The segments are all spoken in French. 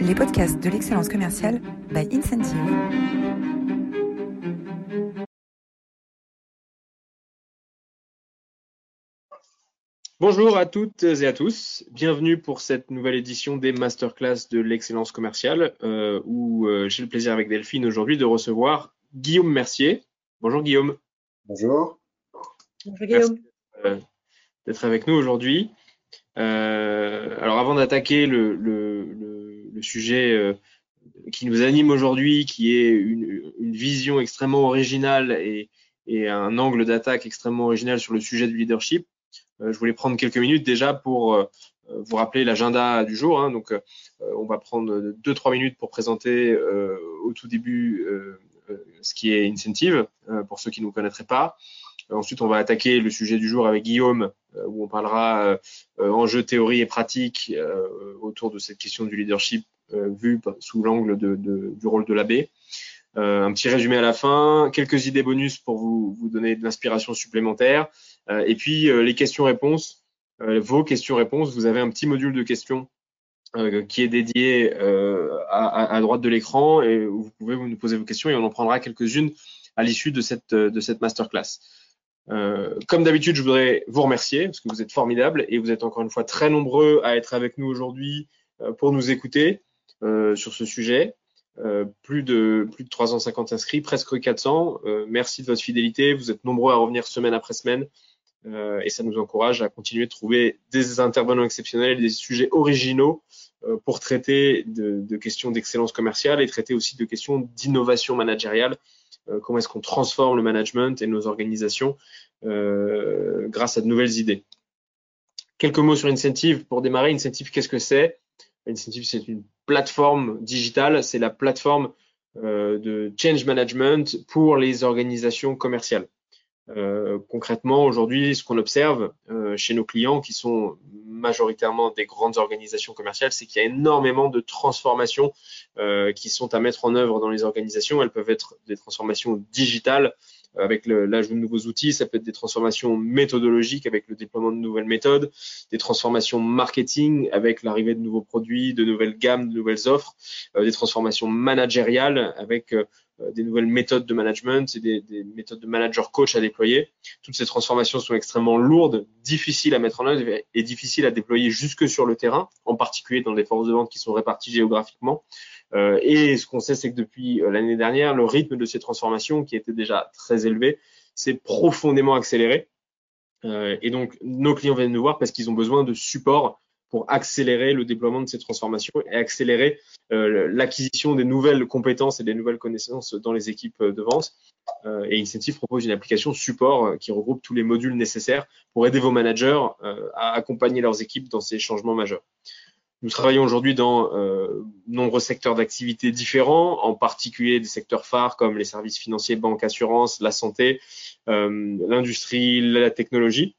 les podcasts de l'excellence commerciale by Incentive. Bonjour à toutes et à tous, bienvenue pour cette nouvelle édition des masterclass de l'excellence commerciale où j'ai le plaisir avec Delphine aujourd'hui de recevoir Guillaume Mercier. Bonjour Guillaume. Bonjour. Bonjour Guillaume. Merci d'être avec nous aujourd'hui. Alors avant d'attaquer le sujet qui nous anime aujourd'hui, qui est une vision extrêmement originale et un angle d'attaque extrêmement original sur le sujet du leadership, je voulais prendre quelques minutes déjà pour vous rappeler l'agenda du jour. Hein. Donc, on va prendre 2-3 minutes pour présenter au tout début ce qui est Incentive, pour ceux qui ne nous connaîtraient pas. Ensuite, on va attaquer le sujet du jour avec Guillaume, où on parlera enjeux, théorie et pratique autour de cette question du leadership vue sous l'angle du rôle de l'abbé. Un petit résumé à la fin, quelques idées bonus pour vous donner de l'inspiration supplémentaire. Et puis, les questions-réponses, vos questions-réponses. Vous avez un petit module de questions qui est dédié à droite de l'écran et où vous pouvez nous poser vos questions et on en prendra quelques-unes à l'issue de cette masterclass. Comme d'habitude, je voudrais vous remercier parce que vous êtes formidables et vous êtes encore une fois très nombreux à être avec nous aujourd'hui pour nous écouter sur ce sujet. Plus de 350 inscrits, presque 400. Merci de votre fidélité. Vous êtes nombreux à revenir semaine après semaine et ça nous encourage à continuer de trouver des intervenants exceptionnels, des sujets originaux pour traiter de questions d'excellence commerciale et traiter aussi de questions d'innovation managériale. Comment est-ce qu'on transforme le management et nos organisations grâce à de nouvelles idées. Quelques mots sur Incentive pour démarrer. Incentive, qu'est-ce que c'est ? Incentive, c'est une plateforme digitale, c'est la plateforme de change management pour les organisations commerciales. Concrètement, aujourd'hui, ce qu'on observe chez nos clients, qui sont majoritairement des grandes organisations commerciales, c'est qu'il y a énormément de transformations qui sont à mettre en œuvre dans les organisations. Elles peuvent être des transformations digitales avec l'ajout de nouveaux outils, ça peut être des transformations méthodologiques avec le déploiement de nouvelles méthodes, des transformations marketing avec l'arrivée de nouveaux produits, de nouvelles gammes, de nouvelles offres, des transformations managériales avec des nouvelles méthodes de management et des méthodes de manager coach à déployer. Toutes ces transformations sont extrêmement lourdes, difficiles à mettre en œuvre et difficiles à déployer jusque sur le terrain, en particulier dans des forces de vente qui sont réparties géographiquement. Et ce qu'on sait, c'est que depuis l'année dernière, le rythme de ces transformations, qui était déjà très élevé, s'est profondément accéléré. Et donc, nos clients viennent nous voir parce qu'ils ont besoin de support pour accélérer le déploiement de ces transformations et accélérer l'acquisition des nouvelles compétences et des nouvelles connaissances dans les équipes de vente. Et Incentive propose une application support qui regroupe tous les modules nécessaires pour aider vos managers à accompagner leurs équipes dans ces changements majeurs. Nous travaillons aujourd'hui dans nombreux secteurs d'activité différents, en particulier des secteurs phares comme les services financiers, banques, assurances, la santé, l'industrie, la technologie,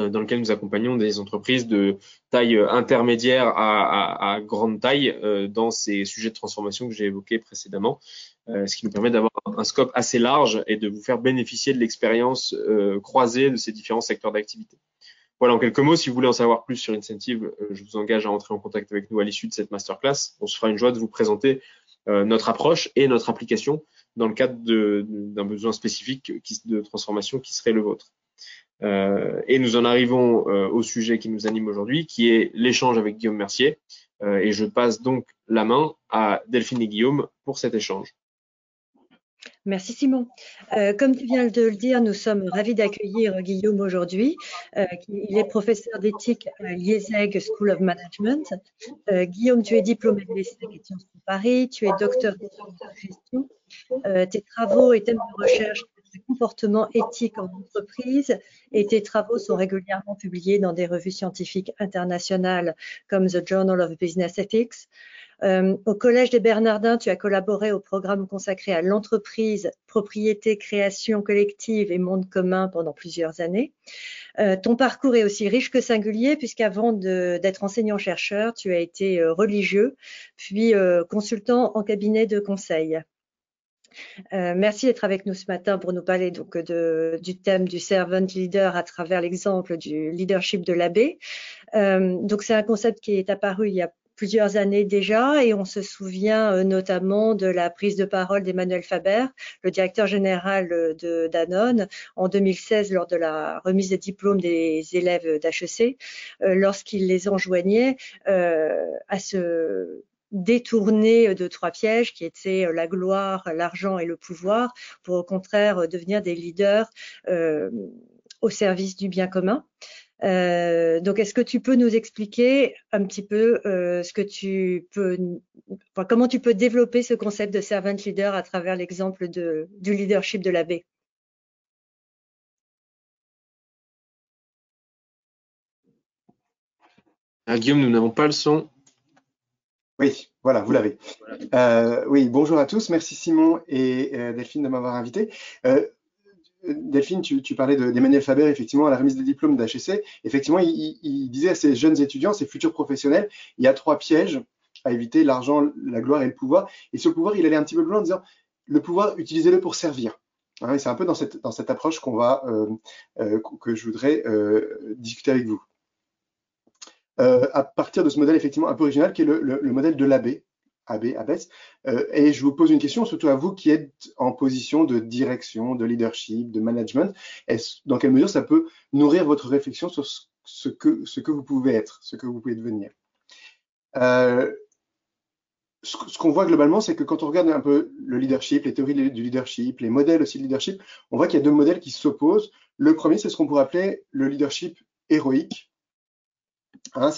dans lequel nous accompagnons des entreprises de taille intermédiaire à grande taille dans ces sujets de transformation que j'ai évoqués précédemment, ce qui nous permet d'avoir un scope assez large et de vous faire bénéficier de l'expérience croisée de ces différents secteurs d'activité. Voilà, en quelques mots, si vous voulez en savoir plus sur Incentive, je vous engage à entrer en contact avec nous à l'issue de cette masterclass. On se fera une joie de vous présenter notre approche et notre application dans le cadre d'un besoin spécifique de transformation qui serait le vôtre. Et nous en arrivons au sujet qui nous anime aujourd'hui, qui est l'échange avec Guillaume Mercier. Et je passe donc la main à Delphine et Guillaume pour cet échange. Merci Simon. Comme tu viens de le dire, nous sommes ravis d'accueillir Guillaume aujourd'hui. Il est professeur d'éthique à l'IESEG School of Management. Guillaume, tu es diplômé de l'IESEG et de Sciences Po Paris, tu es docteur des sciences de gestion. Tes travaux et thèmes de recherche sur le comportement éthique en entreprise et tes travaux sont régulièrement publiés dans des revues scientifiques internationales comme The Journal of Business Ethics. Au Collège des Bernardins, tu as collaboré au programme consacré à l'entreprise, propriété, création collective et monde commun pendant plusieurs années. Ton parcours est aussi riche que singulier puisqu'avant d'être enseignant-chercheur, tu as été religieux, puis consultant en cabinet de conseil. Merci d'être avec nous ce matin pour nous parler donc du thème du servant leader à travers l'exemple du leadership de l'abbé. Donc c'est un concept qui est apparu il y a plusieurs années déjà, et on se souvient notamment de la prise de parole d'Emmanuel Faber, le directeur général de Danone, en 2016 lors de la remise des diplômes des élèves d'HEC, lorsqu'il les enjoignait à se détourner de trois pièges qui étaient la gloire, l'argent et le pouvoir, pour au contraire devenir des leaders au service du bien commun. Donc, est-ce que tu peux nous expliquer un petit peu comment tu peux développer ce concept de servant leader à travers l'exemple du leadership de l'abbé? Ah, Guillaume, nous n'avons pas le son. Oui, voilà, vous l'avez. Oui, bonjour à tous. Merci Simon et Delphine de m'avoir invité. Delphine, tu parlais d'Emmanuel Faber, effectivement, à la remise des diplômes d'HEC. Effectivement, il disait à ses jeunes étudiants, ses futurs professionnels, il y a trois pièges à éviter: l'argent, la gloire et le pouvoir. Et ce pouvoir, il allait un petit peu plus loin en disant, le pouvoir, utilisez-le pour servir. Hein, et c'est un peu dans cette approche que je voudrais discuter avec vous. À partir de ce modèle, effectivement, un peu original, qui est le modèle de l'abbé. Abbesse. Et je vous pose une question, surtout à vous qui êtes en position de direction, de leadership, de management. Dans quelle mesure ça peut nourrir votre réflexion sur ce que vous pouvez être, ce que vous pouvez devenir? Ce qu'on voit globalement, c'est que quand on regarde un peu le leadership, les théories du leadership, les modèles aussi de leadership, on voit qu'il y a deux modèles qui s'opposent. Le premier, c'est ce qu'on pourrait appeler le leadership héroïque. Hein,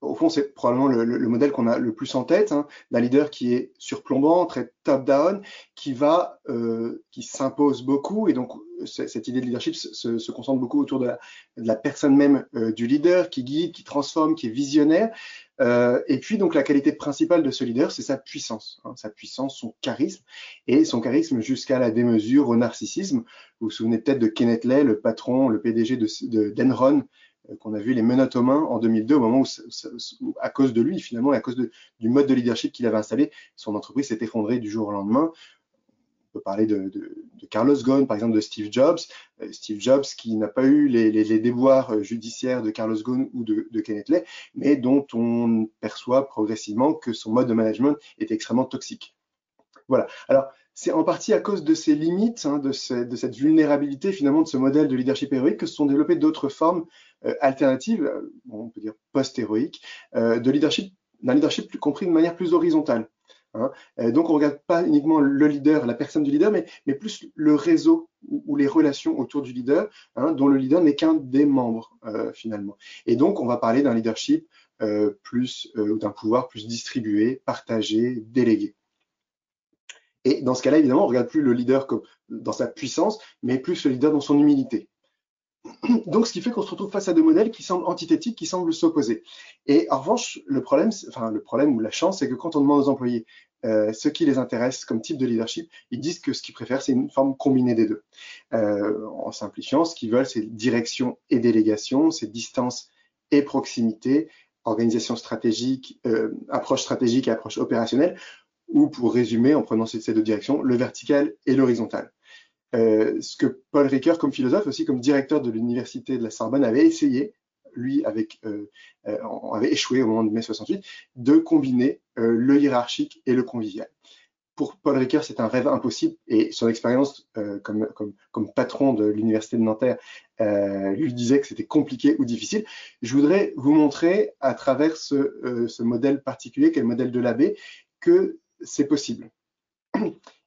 au fond, c'est probablement le modèle qu'on a le plus en tête, hein, d'un leader qui est surplombant, très top-down, qui s'impose beaucoup, et donc cette idée de leadership se concentre beaucoup autour de la personne même du leader, qui guide, qui transforme, qui est visionnaire. Et puis donc la qualité principale de ce leader, c'est sa puissance, son charisme jusqu'à la démesure, au narcissisme. Vous vous souvenez peut-être de Kenneth Lay, le patron, le PDG d'Enron, qu'on a vu les menottes aux mains en 2002, au moment où à cause de lui, finalement, et à cause du mode de leadership qu'il avait installé, son entreprise s'est effondrée du jour au lendemain. On peut parler de Carlos Ghosn, par exemple, de Steve Jobs. Steve Jobs qui n'a pas eu les déboires judiciaires de Carlos Ghosn ou de Kenneth Lay, mais dont on perçoit progressivement que son mode de management est extrêmement toxique. Voilà. Alors, c'est en partie à cause de ces limites, hein, de cette vulnérabilité finalement de ce modèle de leadership héroïque, que se sont développées d'autres formes alternatives, on peut dire post-héroïques, d'un leadership compris de manière plus horizontale. Hein. Donc on ne regarde pas uniquement le leader, la personne du leader, mais plus le réseau ou les relations autour du leader, hein, dont le leader n'est qu'un des membres finalement. Et donc on va parler d'un leadership d'un pouvoir plus distribué, partagé, délégué. Et dans ce cas-là, évidemment, on ne regarde plus le leader dans sa puissance, mais plus le leader dans son humilité. Donc, ce qui fait qu'on se retrouve face à deux modèles qui semblent antithétiques, qui semblent s'opposer. Et en revanche, le problème ou la chance, c'est que quand on demande aux employés ce qui les intéresse comme type de leadership, ils disent que ce qu'ils préfèrent, c'est une forme combinée des deux. En simplifiant, ce qu'ils veulent, c'est direction et délégation, c'est distance et proximité, organisation stratégique, approche stratégique et approche opérationnelle, ou pour résumer, en prenant ces deux directions, le vertical et l'horizontal. Ce que Paul Ricoeur, comme philosophe, aussi comme directeur de l'université de la Sorbonne, avait essayé, lui avait échoué au moment de mai 68, de combiner le hiérarchique et le convivial. Pour Paul Ricoeur, c'est un rêve impossible, et son expérience comme patron de l'université de Nanterre lui disait que c'était compliqué ou difficile. Je voudrais vous montrer à travers ce modèle particulier, qui est le modèle de l'abbé, que c'est possible.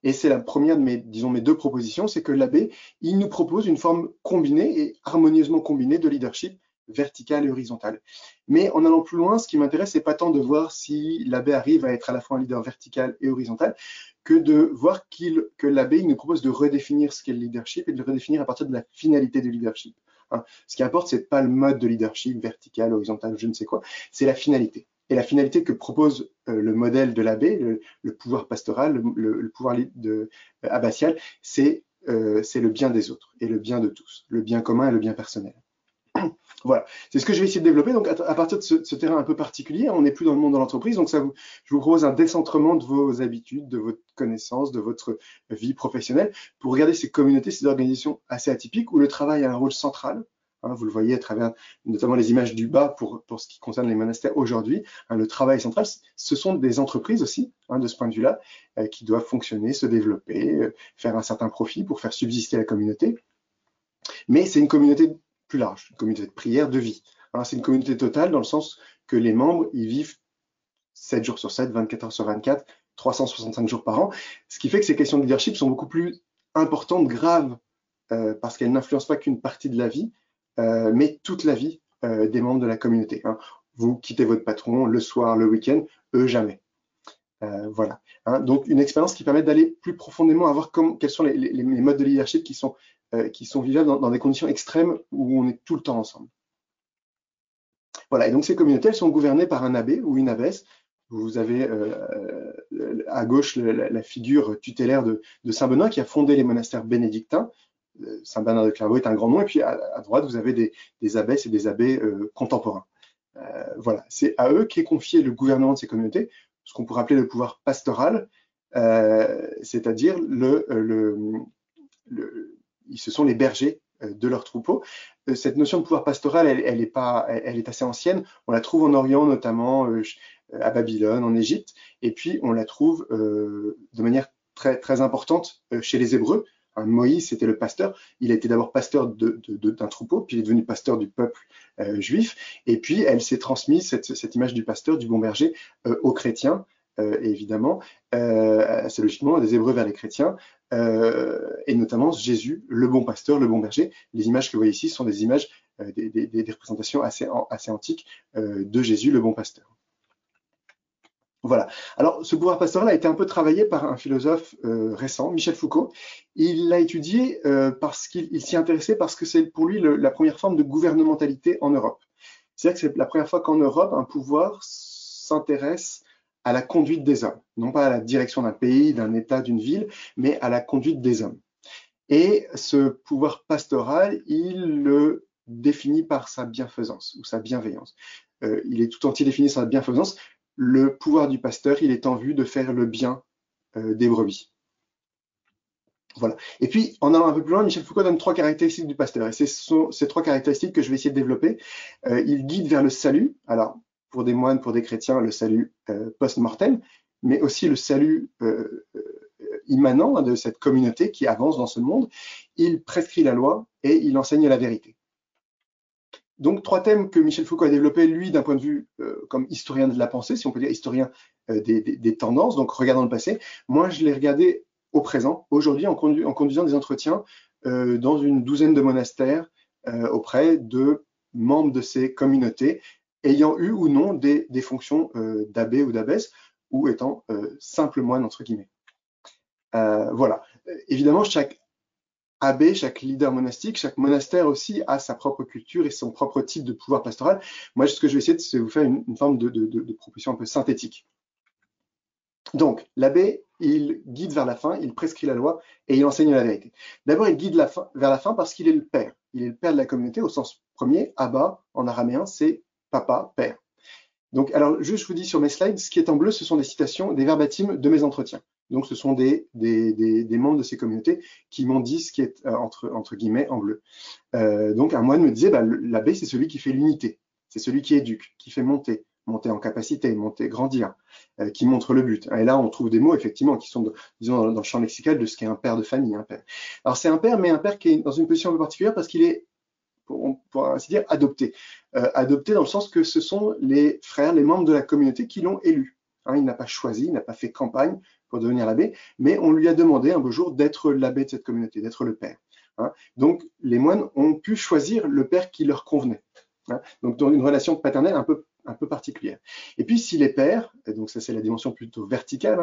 Et c'est la première de mes deux propositions, c'est que l'abbé, il nous propose une forme combinée et harmonieusement combinée de leadership vertical et horizontal. Mais en allant plus loin, ce qui m'intéresse, c'est pas tant de voir si l'abbé arrive à être à la fois un leader vertical et horizontal, que de voir que l'abbé, il nous propose de redéfinir ce qu'est le leadership et de le redéfinir à partir de la finalité du leadership. Hein. Ce qui importe, c'est pas le mode de leadership vertical, horizontal, je ne sais quoi, c'est la finalité. Et la finalité que propose le modèle de l'abbé, le pouvoir pastoral, le pouvoir abbatial, c'est le bien des autres et le bien de tous, le bien commun et le bien personnel. Voilà, c'est ce que je vais essayer de développer. Donc, à partir de ce terrain un peu particulier, on n'est plus dans le monde de l'entreprise, donc je vous propose un décentrement de vos habitudes, de votre connaissance, de votre vie professionnelle, pour regarder ces communautés, ces organisations assez atypiques où le travail a un rôle central, Hein, vous le voyez à travers notamment les images du bas pour ce qui concerne les monastères aujourd'hui. Hein, le travail central, ce sont des entreprises aussi, hein, de ce point de vue-là, qui doivent fonctionner, se développer, faire un certain profit pour faire subsister la communauté. Mais c'est une communauté plus large, une communauté de prière, de vie. Hein, c'est une communauté totale dans le sens que les membres, ils vivent 7 jours sur 7, 24 heures sur 24, 365 jours par an. Ce qui fait que ces questions de leadership sont beaucoup plus importantes, graves, parce qu'elles n'influencent pas qu'une partie de la vie, mais toute la vie des membres de la communauté. Hein. Vous quittez votre patron le soir, le week-end, eux jamais. Voilà. Hein. Donc une expérience qui permet d'aller plus profondément à voir quels sont les modes de leadership qui sont vivables dans des conditions extrêmes où on est tout le temps ensemble. Voilà. Et donc ces communautés, elles sont gouvernées par un abbé ou une abbesse. Vous avez à gauche la figure tutélaire de Saint-Benoît qui a fondé les monastères bénédictins. Saint-Bernard de Clairvaux est un grand nom, et puis à droite, vous avez des abbesses et des abbés contemporains. Voilà, c'est à eux qu'est confié le gouvernement de ces communautés, ce qu'on pourrait appeler le pouvoir pastoral, c'est-à-dire ce sont les bergers de leurs troupeaux. Cette notion de pouvoir pastoral, elle est assez ancienne. On la trouve en Orient, notamment à Babylone, en Égypte, et puis on la trouve de manière très, très importante chez les Hébreux. Hein, Moïse, c'était le pasteur. Il a été d'abord pasteur d'un troupeau, puis il est devenu pasteur du peuple juif. Et puis, elle s'est transmise, cette image du pasteur, du bon berger, aux chrétiens, évidemment, assez logiquement, des Hébreux vers les chrétiens, et notamment Jésus, le bon pasteur, le bon berger. Les images que vous voyez ici sont des images, des représentations assez antiques de Jésus, le bon pasteur. Voilà. Alors, ce pouvoir pastoral a été un peu travaillé par un philosophe récent, Michel Foucault. Il l'a étudié parce qu'il s'y intéressait, parce que c'est pour lui la première forme de gouvernementalité en Europe. C'est-à-dire que c'est la première fois qu'en Europe, un pouvoir s'intéresse à la conduite des hommes. Non pas à la direction d'un pays, d'un État, d'une ville, mais à la conduite des hommes. Et ce pouvoir pastoral, il le définit par sa bienfaisance ou sa bienveillance. Il est tout entier défini sur la bienfaisance. Le pouvoir du pasteur, il est en vue de faire le bien des brebis. Voilà. Et puis, en allant un peu plus loin, Michel Foucault donne 3 caractéristiques du pasteur. Et c'est ces 3 caractéristiques que je vais essayer de développer. Il guide vers le salut. Alors, pour des moines, pour des chrétiens, le salut post-mortem, mais aussi le salut immanent de cette communauté qui avance dans ce monde. Il prescrit la loi et il enseigne la vérité. Donc, 3 thèmes que Michel Foucault a développés, lui, d'un point de vue comme historien de la pensée, si on peut dire historien des tendances, donc regardant le passé. Moi, je l'ai regardé au présent, aujourd'hui, en conduisant des entretiens dans une douzaine de monastères auprès de membres de ces communautés, ayant eu ou non des fonctions d'abbé ou d'abbesse, ou étant simple moine, entre guillemets. Voilà. Évidemment, chaque abbé, chaque leader monastique, chaque monastère aussi a sa propre culture et son propre type de pouvoir pastoral. Moi, ce que je vais essayer, c'est de vous faire une forme de proposition un peu synthétique. Donc, l'abbé, il guide vers la fin, il prescrit la loi et il enseigne la vérité. D'abord, il guide vers la fin parce qu'il est le père. Il est le père de la communauté au sens premier. Abba, en araméen, c'est papa, père. Donc, alors, je vous dis sur mes slides, ce qui est en bleu, ce sont des citations, des verbatims de mes entretiens. Donc, ce sont des membres de ces communautés qui m'ont dit ce qui est, entre guillemets, en bleu. Donc, un moine me disait, bah, l'abbé, c'est celui qui fait l'unité, c'est celui qui éduque, qui fait monter en capacité, monter, grandir, qui montre le but. Et là, on trouve des mots, effectivement, qui sont, disons, dans le champ lexical de ce qu'est un père de famille, un père. Alors, c'est un père, mais un père qui est dans une position un peu particulière parce qu'il est, on pourrait ainsi dire, adopté. Adopté dans le sens que ce sont les frères, les membres de la communauté qui l'ont élu. Hein, il n'a pas choisi, il n'a pas fait campagne pour devenir l'abbé, mais on lui a demandé un beau jour d'être l'abbé de cette communauté, d'être le père. Hein. Donc, les moines ont pu choisir le père qui leur convenait. Hein. Donc, dans une relation paternelle un peu particulière. Et puis, s'il est père, donc ça c'est la dimension plutôt verticale,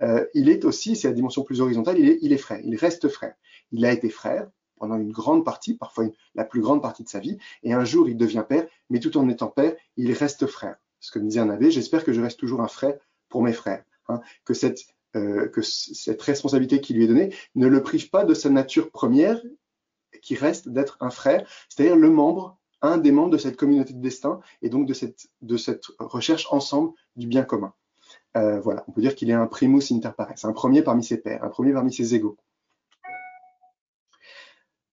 hein, il est aussi, c'est la dimension plus horizontale, il est frère, il reste frère. Il a été frère pendant une grande partie, parfois la plus grande partie de sa vie, et un jour il devient père, mais tout en étant père, il reste frère. Ce que me disait un abbé, j'espère que je reste toujours un frère pour mes frères, hein, que cette responsabilité qui lui est donnée ne le prive pas de sa nature première, qui reste d'être un frère, c'est-à-dire le membre, un des membres de cette communauté de destin, et donc de cette recherche ensemble du bien commun. Voilà, on peut dire qu'il est un primus inter pares, un premier parmi ses pairs, un premier parmi ses égaux.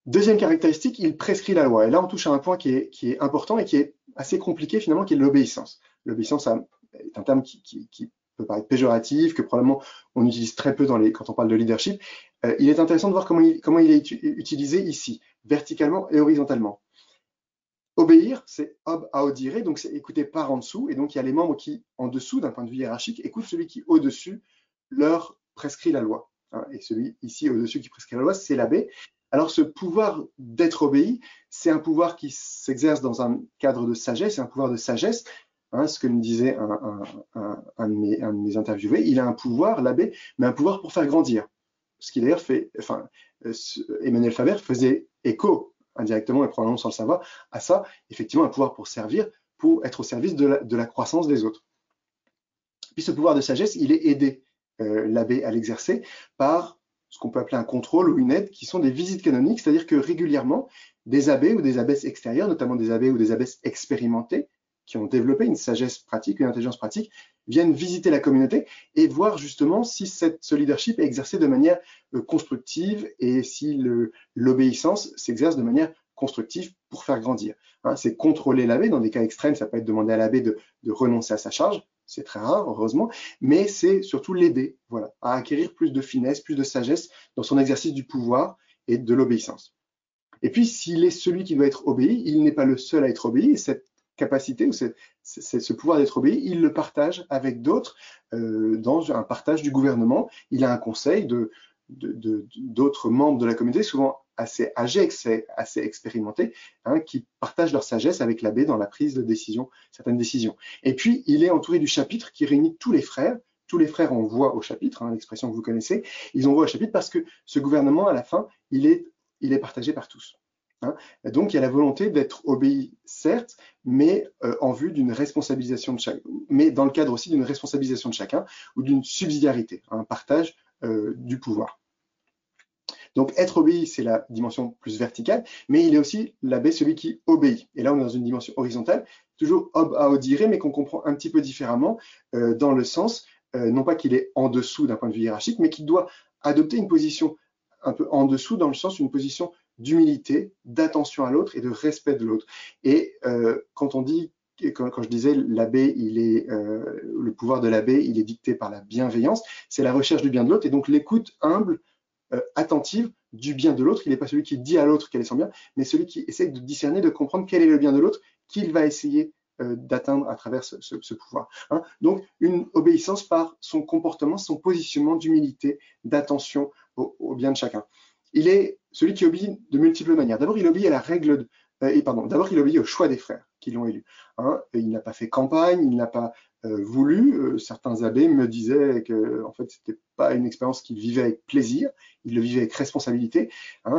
Deuxième caractéristique, il prescrit la loi. Et là, on touche à un point qui est important et qui est assez compliqué finalement, qui est l'obéissance. L'obéissance est un terme qui peut paraître péjoratif, que probablement on utilise très peu quand on parle de leadership. Il est intéressant de voir comment il est utilisé ici, verticalement et horizontalement. Obéir, c'est ob audire, donc c'est écouter par en dessous. Et donc, il y a les membres qui, en dessous, d'un point de vue hiérarchique, écoutent celui qui, au-dessus, leur prescrit la loi. Et celui ici, au-dessus, qui prescrit la loi, c'est l'abbé. Alors, ce pouvoir d'être obéi, c'est un pouvoir qui s'exerce dans un cadre de sagesse, c'est un pouvoir de sagesse, ce que me disait un de mes interviewés. Il a un pouvoir, l'abbé, mais un pouvoir pour faire grandir. Ce qui d'ailleurs fait, Emmanuel Faber faisait écho, indirectement et probablement sans le savoir, à ça, effectivement, un pouvoir pour servir, pour être au service de la croissance des autres. Puis ce pouvoir de sagesse, il est aidé, l'abbé, à l'exercer par ce qu'on peut appeler un contrôle ou une aide, qui sont des visites canoniques, c'est-à-dire que régulièrement, des abbés ou des abbesses extérieures, notamment des abbés ou des abbesses expérimentées, qui ont développé une sagesse pratique, une intelligence pratique, viennent visiter la communauté et voir justement si ce leadership est exercé de manière constructive et si l'obéissance s'exerce de manière constructive pour faire grandir. C'est contrôler l'abbé. Dans des cas extrêmes, ça peut être demander à l'abbé de renoncer à sa charge. C'est très rare, heureusement, mais c'est surtout l'aider, voilà, à acquérir plus de finesse, plus de sagesse dans son exercice du pouvoir et de l'obéissance. Et puis, s'il est celui qui doit être obéi, il n'est pas le seul à être obéi. Et cette capacité ou ce pouvoir d'être obéi, il le partage avec d'autres dans un partage du gouvernement. Il a un conseil d'autres membres de la communauté, souvent assez âgés, assez expérimentés, qui partagent leur sagesse avec l'abbé dans la prise de décision, certaines décisions. Et puis, il est entouré du chapitre qui réunit tous les frères. Tous les frères ont voix au chapitre, l'expression que vous connaissez. Ils ont voix au chapitre parce que ce gouvernement, à la fin, il est partagé par tous. Donc, il y a la volonté d'être obéi, certes, mais en vue d'une responsabilisation de chacun, mais dans le cadre aussi d'une responsabilisation de chacun ou d'une subsidiarité, un partage du pouvoir. Donc, être obéi, c'est la dimension plus verticale, mais il est aussi l'abbé, celui qui obéit. Et là, on est dans une dimension horizontale, toujours ob à audire, mais qu'on comprend un petit peu différemment dans le sens, non pas qu'il est en dessous d'un point de vue hiérarchique, mais qu'il doit adopter une position un peu en dessous, dans le sens une position d'humilité, d'attention à l'autre et de respect de l'autre. Et quand je disais l'abbé, le pouvoir de l'abbé, il est dicté par la bienveillance, c'est la recherche du bien de l'autre et donc l'écoute humble, attentive du bien de l'autre. Il n'est pas celui qui dit à l'autre quel est son bien, mais celui qui essaie de discerner, de comprendre quel est le bien de l'autre qu'il va essayer d'atteindre à travers ce pouvoir. Donc, une obéissance par son comportement, son positionnement d'humilité, d'attention au bien de chacun. Il est celui qui obéit de multiples manières. D'abord, il obéit à la règle, d'abord, il obéit au choix des frères qui l'ont élu. Il n'a pas fait campagne, il n'a pas voulu. Certains abbés me disaient que, en fait, c'était pas une expérience qu'il vivait avec plaisir. Il le vivait avec responsabilité.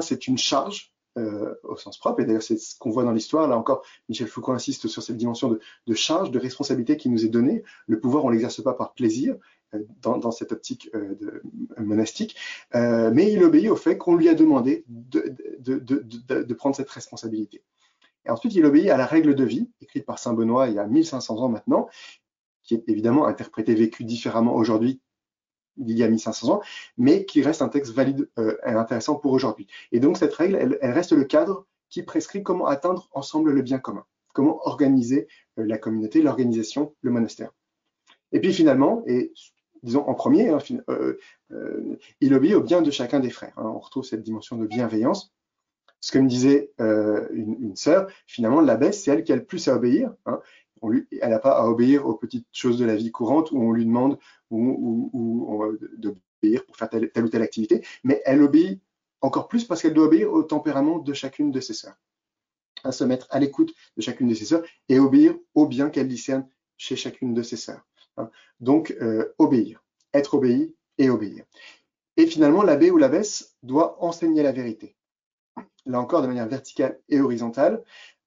C'est une charge au sens propre. Et d'ailleurs, c'est ce qu'on voit dans l'histoire. Là encore, Michel Foucault insiste sur cette dimension de charge, de responsabilité qui nous est donnée. Le pouvoir, on l'exerce pas par plaisir. Dans cette optique monastique, mais il obéit au fait qu'on lui a demandé de prendre cette responsabilité. Et ensuite, il obéit à la règle de vie, écrite par Saint-Benoît il y a 1500 ans maintenant, qui est évidemment interprétée, vécue différemment aujourd'hui d'il y a 1500 ans, mais qui reste un texte valide et intéressant pour aujourd'hui. Et donc, cette règle, elle reste le cadre qui prescrit comment atteindre ensemble le bien commun, comment organiser la communauté, l'organisation, le monastère. Et puis finalement, et disons en premier, il obéit au bien de chacun des frères. On retrouve cette dimension de bienveillance. Ce que me disait une sœur, finalement, l'abbesse, c'est elle qui a le plus à obéir. Elle n'a pas à obéir aux petites choses de la vie courante où on lui demande d'obéir pour faire telle ou telle activité, mais elle obéit encore plus parce qu'elle doit obéir au tempérament de chacune de ses sœurs. Se mettre à l'écoute de chacune de ses sœurs et obéir au bien qu'elle discerne chez chacune de ses sœurs. Donc, obéir, être obéi et obéir. Et finalement, l'abbé ou l'abbesse doit enseigner la vérité. Là encore, de manière verticale et horizontale,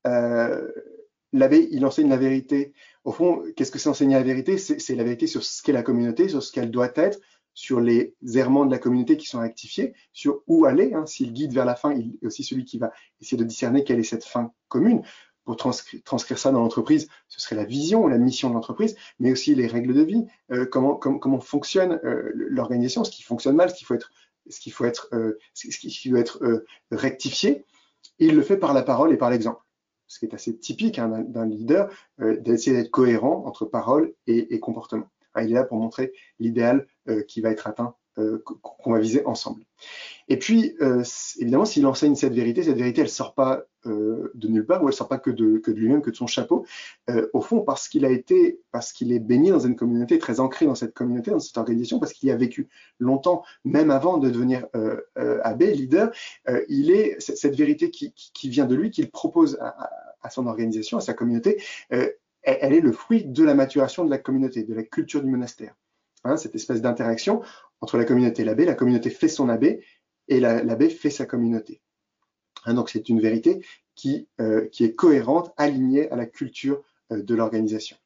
l'abbé, il enseigne la vérité. Au fond, qu'est-ce que c'est enseigner la vérité? C'est la vérité sur ce qu'est la communauté, sur ce qu'elle doit être, sur les errements de la communauté qui sont rectifiés, sur où aller. Si le guide vers la fin, il est aussi celui qui va essayer de discerner quelle est cette fin commune. Pour transcrire ça dans l'entreprise, ce serait la vision, la mission de l'entreprise, mais aussi les règles de vie, comment fonctionne l'organisation, ce qui fonctionne mal, ce qui doit être rectifié. Et il le fait par la parole et par l'exemple, ce qui est assez typique hein, d'un leader, d'essayer d'être cohérent entre parole et comportement. Hein, il est là pour montrer l'idéal qui va être atteint, qu'on va viser ensemble. Et puis, évidemment, s'il enseigne cette vérité, elle ne sort pas de nulle part, ou elle ne sort pas que de lui-même, que de son chapeau. Au fond, parce qu'il est baigné dans une communauté, très ancré dans cette communauté, dans cette organisation, parce qu'il y a vécu longtemps, même avant de devenir abbé, leader, il est cette vérité qui vient de lui, qu'il propose à son organisation, à sa communauté, elle est le fruit de la maturation de la communauté, de la culture du monastère. Hein, cette espèce d'interaction entre la communauté et l'abbé, la communauté fait son abbé et l'abbé fait sa communauté. Hein, donc c'est une vérité qui est cohérente, alignée à la culture de l'organisation.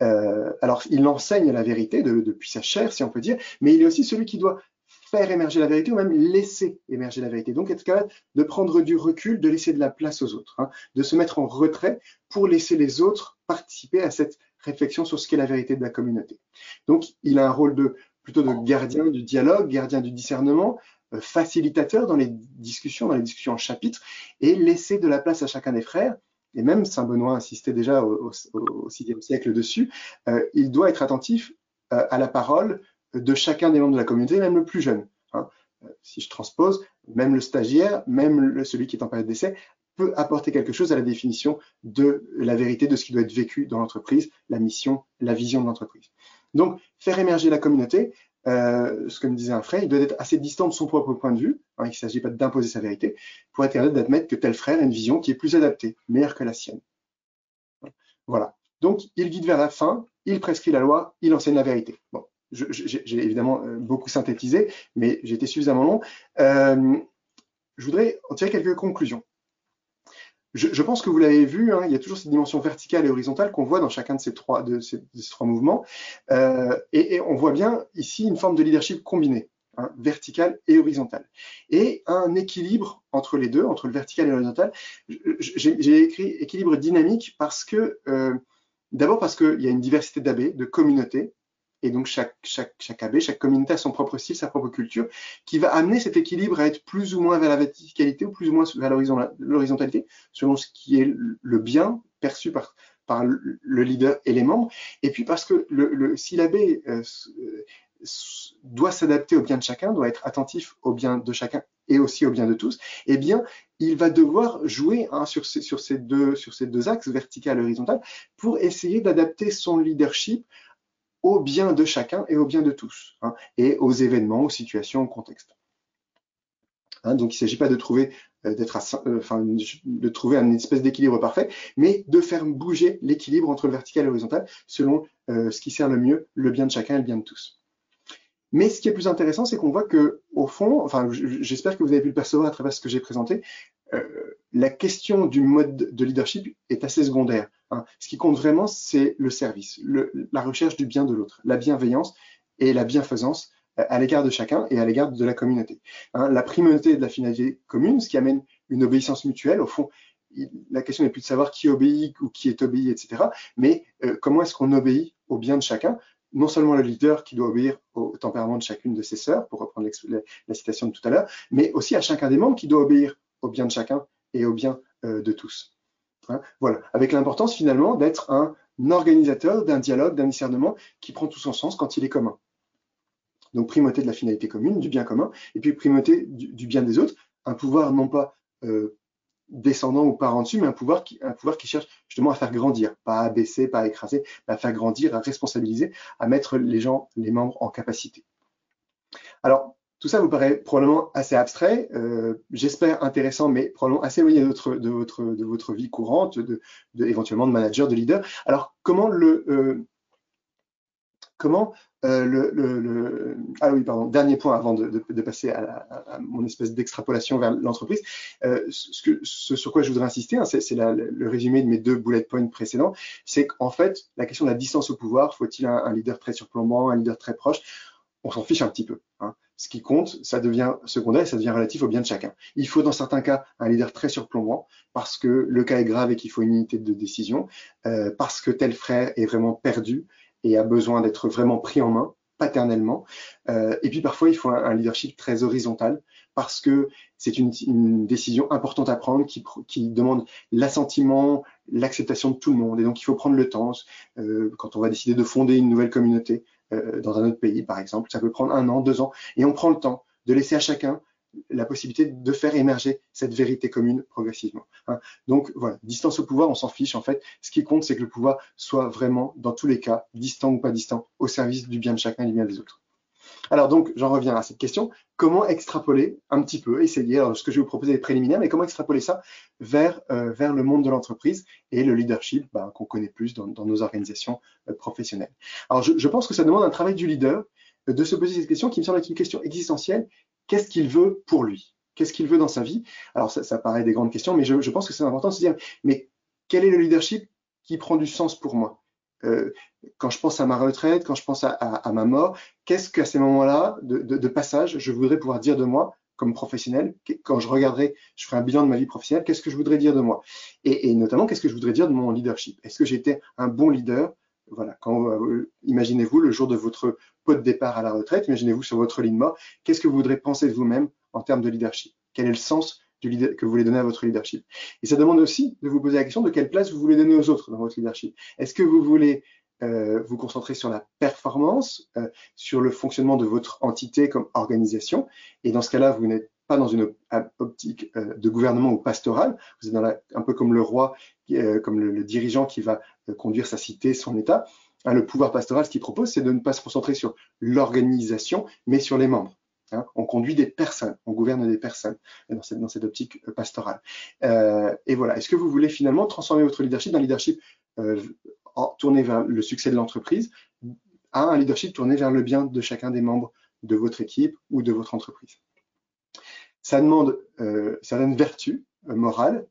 Alors il enseigne la vérité depuis sa chair, si on peut dire, mais il est aussi celui qui doit faire émerger la vérité ou même laisser émerger la vérité. Donc être capable de prendre du recul, de laisser de la place aux autres, hein, de se mettre en retrait pour laisser les autres participer à cette réflexion sur ce qu'est la vérité de la communauté. Donc il a un rôle plutôt de gardien du dialogue, gardien du discernement, facilitateur dans les discussions en chapitre, et laisser de la place à chacun des frères, et même Saint-Benoît insistait déjà au VIe siècle dessus, il doit être attentif à la parole de chacun des membres de la communauté, même le plus jeune. Hein. Si je transpose, même le stagiaire, même celui qui est en période d'essai, peut apporter quelque chose à la définition de la vérité, de ce qui doit être vécu dans l'entreprise, la mission, la vision de l'entreprise. Donc, faire émerger la communauté, ce que me disait un frère, il doit être assez distant de son propre point de vue, hein, il ne s'agit pas d'imposer sa vérité, pour être capable d'admettre que tel frère a une vision qui est plus adaptée, meilleure que la sienne. Voilà. Donc, il guide vers la fin, il prescrit la loi, il enseigne la vérité. Bon, j'ai évidemment beaucoup synthétisé, mais j'ai été suffisamment long. Je voudrais en tirer quelques conclusions. Je pense que vous l'avez vu, hein, il y a toujours cette dimension verticale et horizontale qu'on voit dans chacun de ces trois mouvements. Et on voit bien ici une forme de leadership combiné, hein, vertical et horizontal. Et un équilibre entre les deux, entre le vertical et l'horizontal. J'ai écrit équilibre dynamique d'abord parce qu'il y a une diversité d'abbés, de communautés. Et donc chaque abbé, chaque communauté a son propre style, sa propre culture, qui va amener cet équilibre à être plus ou moins vers la verticalité ou plus ou moins vers l'horizontalité, selon ce qui est le bien perçu par le leader et les membres. Et puis parce que si l'abbé doit s'adapter au bien de chacun, doit être attentif au bien de chacun et aussi au bien de tous, eh bien, il va devoir jouer hein, sur ces deux axes, vertical et horizontal, pour essayer d'adapter son leadership au bien de chacun et au bien de tous, hein, et aux événements, aux situations, au contexte. Hein, donc, il ne s'agit pas de trouver, de trouver une espèce d'équilibre parfait, mais de faire bouger l'équilibre entre le vertical et l'horizontal selon ce qui sert le mieux, le bien de chacun et le bien de tous. Mais ce qui est plus intéressant, c'est qu'on voit que, au fond, enfin, j'espère que vous avez pu le percevoir à travers ce que j'ai présenté, la question du mode de leadership est assez secondaire. Hein. Ce qui compte vraiment, c'est le service, la recherche du bien de l'autre, la bienveillance et la bienfaisance à l'égard de chacun et à l'égard de la communauté. Hein, la primauté de la finalité commune, ce qui amène une obéissance mutuelle. Au fond, la question n'est plus de savoir qui obéit ou qui est obéi, etc. Mais comment est-ce qu'on obéit au bien de chacun ? Non seulement le leader qui doit obéir au tempérament de chacune de ses sœurs, pour reprendre la citation de tout à l'heure, mais aussi à chacun des membres qui doit obéir au bien de chacun et au bien de tous. Hein, voilà, avec l'importance finalement d'être un organisateur d'un dialogue, d'un discernement qui prend tout son sens quand il est commun. Donc primauté de la finalité commune, du bien commun, et puis primauté du bien des autres, un pouvoir non pas descendant ou par en dessus, mais un pouvoir qui cherche justement à faire grandir, pas à baisser, pas à écraser, mais à faire grandir, à responsabiliser, à mettre les gens, les membres en capacité. Alors, tout ça vous paraît probablement assez abstrait, j'espère intéressant, mais probablement assez éloigné de votre vie courante, éventuellement de manager, de leader. Alors, ah oui, pardon, dernier point avant de passer à mon espèce d'extrapolation vers l'entreprise, ce sur quoi je voudrais insister, hein, c'est le résumé de mes deux bullet points précédents, c'est qu'en fait, la question de la distance au pouvoir, faut-il un leader très surplombant, un leader très proche, on s'en fiche un petit peu. Hein. Ce qui compte, ça devient secondaire, ça devient relatif au bien de chacun. Il faut dans certains cas un leader très surplombant parce que le cas est grave et qu'il faut une unité de décision, parce que tel frère est vraiment perdu et a besoin d'être vraiment pris en main paternellement. Et puis parfois, il faut un leadership très horizontal parce que c'est une décision importante à prendre qui demande l'assentiment, l'acceptation de tout le monde. Et donc, il faut prendre le temps. Quand on va décider de fonder une nouvelle communauté dans un autre pays, par exemple, ça peut prendre 1 an, 2 ans. Et on prend le temps de laisser à chacun la possibilité de faire émerger cette vérité commune progressivement. Donc voilà, distance au pouvoir, on s'en fiche en fait. Ce qui compte, c'est que le pouvoir soit vraiment, dans tous les cas, distant ou pas distant, au service du bien de chacun et du bien des autres. Alors donc, j'en reviens à cette question. Comment extrapoler un petit peu, essayer, alors ce que je vais vous proposer est préliminaire, mais comment extrapoler ça vers le monde de l'entreprise et le leadership qu'on connaît plus dans nos organisations professionnelles. Alors je pense que ça demande un travail du leader de se poser cette question qui me semble être une question existentielle. Qu'est-ce qu'il veut pour lui? Qu'est-ce qu'il veut dans sa vie? Alors, ça paraît des grandes questions, mais je pense que c'est important de se dire, mais quel est le leadership qui prend du sens pour moi? Quand je pense à ma retraite, quand je pense à ma mort, qu'est-ce qu'à ces moments-là de passage, je voudrais pouvoir dire de moi comme professionnel? Quand je regarderai, je ferai un bilan de ma vie professionnelle, qu'est-ce que je voudrais dire de moi? Et notamment, qu'est-ce que je voudrais dire de mon leadership? Est-ce que j'ai été un bon leader? Voilà, imaginez-vous le jour de votre pot de départ à la retraite, imaginez-vous sur votre lit de mort, qu'est-ce que vous voudrez penser de vous-même en termes de leadership? Quel est le sens que vous voulez donner à votre leadership? Et ça demande aussi de vous poser la question de quelle place vous voulez donner aux autres dans votre leadership. Est-ce que vous voulez vous concentrer sur la performance, sur le fonctionnement de votre entité comme organisation? Et dans ce cas-là, vous n'êtes pas dans une optique de gouvernement ou pastorale, vous êtes dans un peu comme le roi, comme le dirigeant qui va conduire sa cité, son État. Le pouvoir pastoral, ce qu'il propose, c'est de ne pas se concentrer sur l'organisation, mais sur les membres. On conduit des personnes, on gouverne des personnes dans cette optique pastorale. Et voilà, est-ce que vous voulez finalement transformer votre leadership d'un leadership tourné vers le succès de l'entreprise à un leadership tourné vers le bien de chacun des membres de votre équipe ou de votre entreprise? Ça demande certaines vertus morales,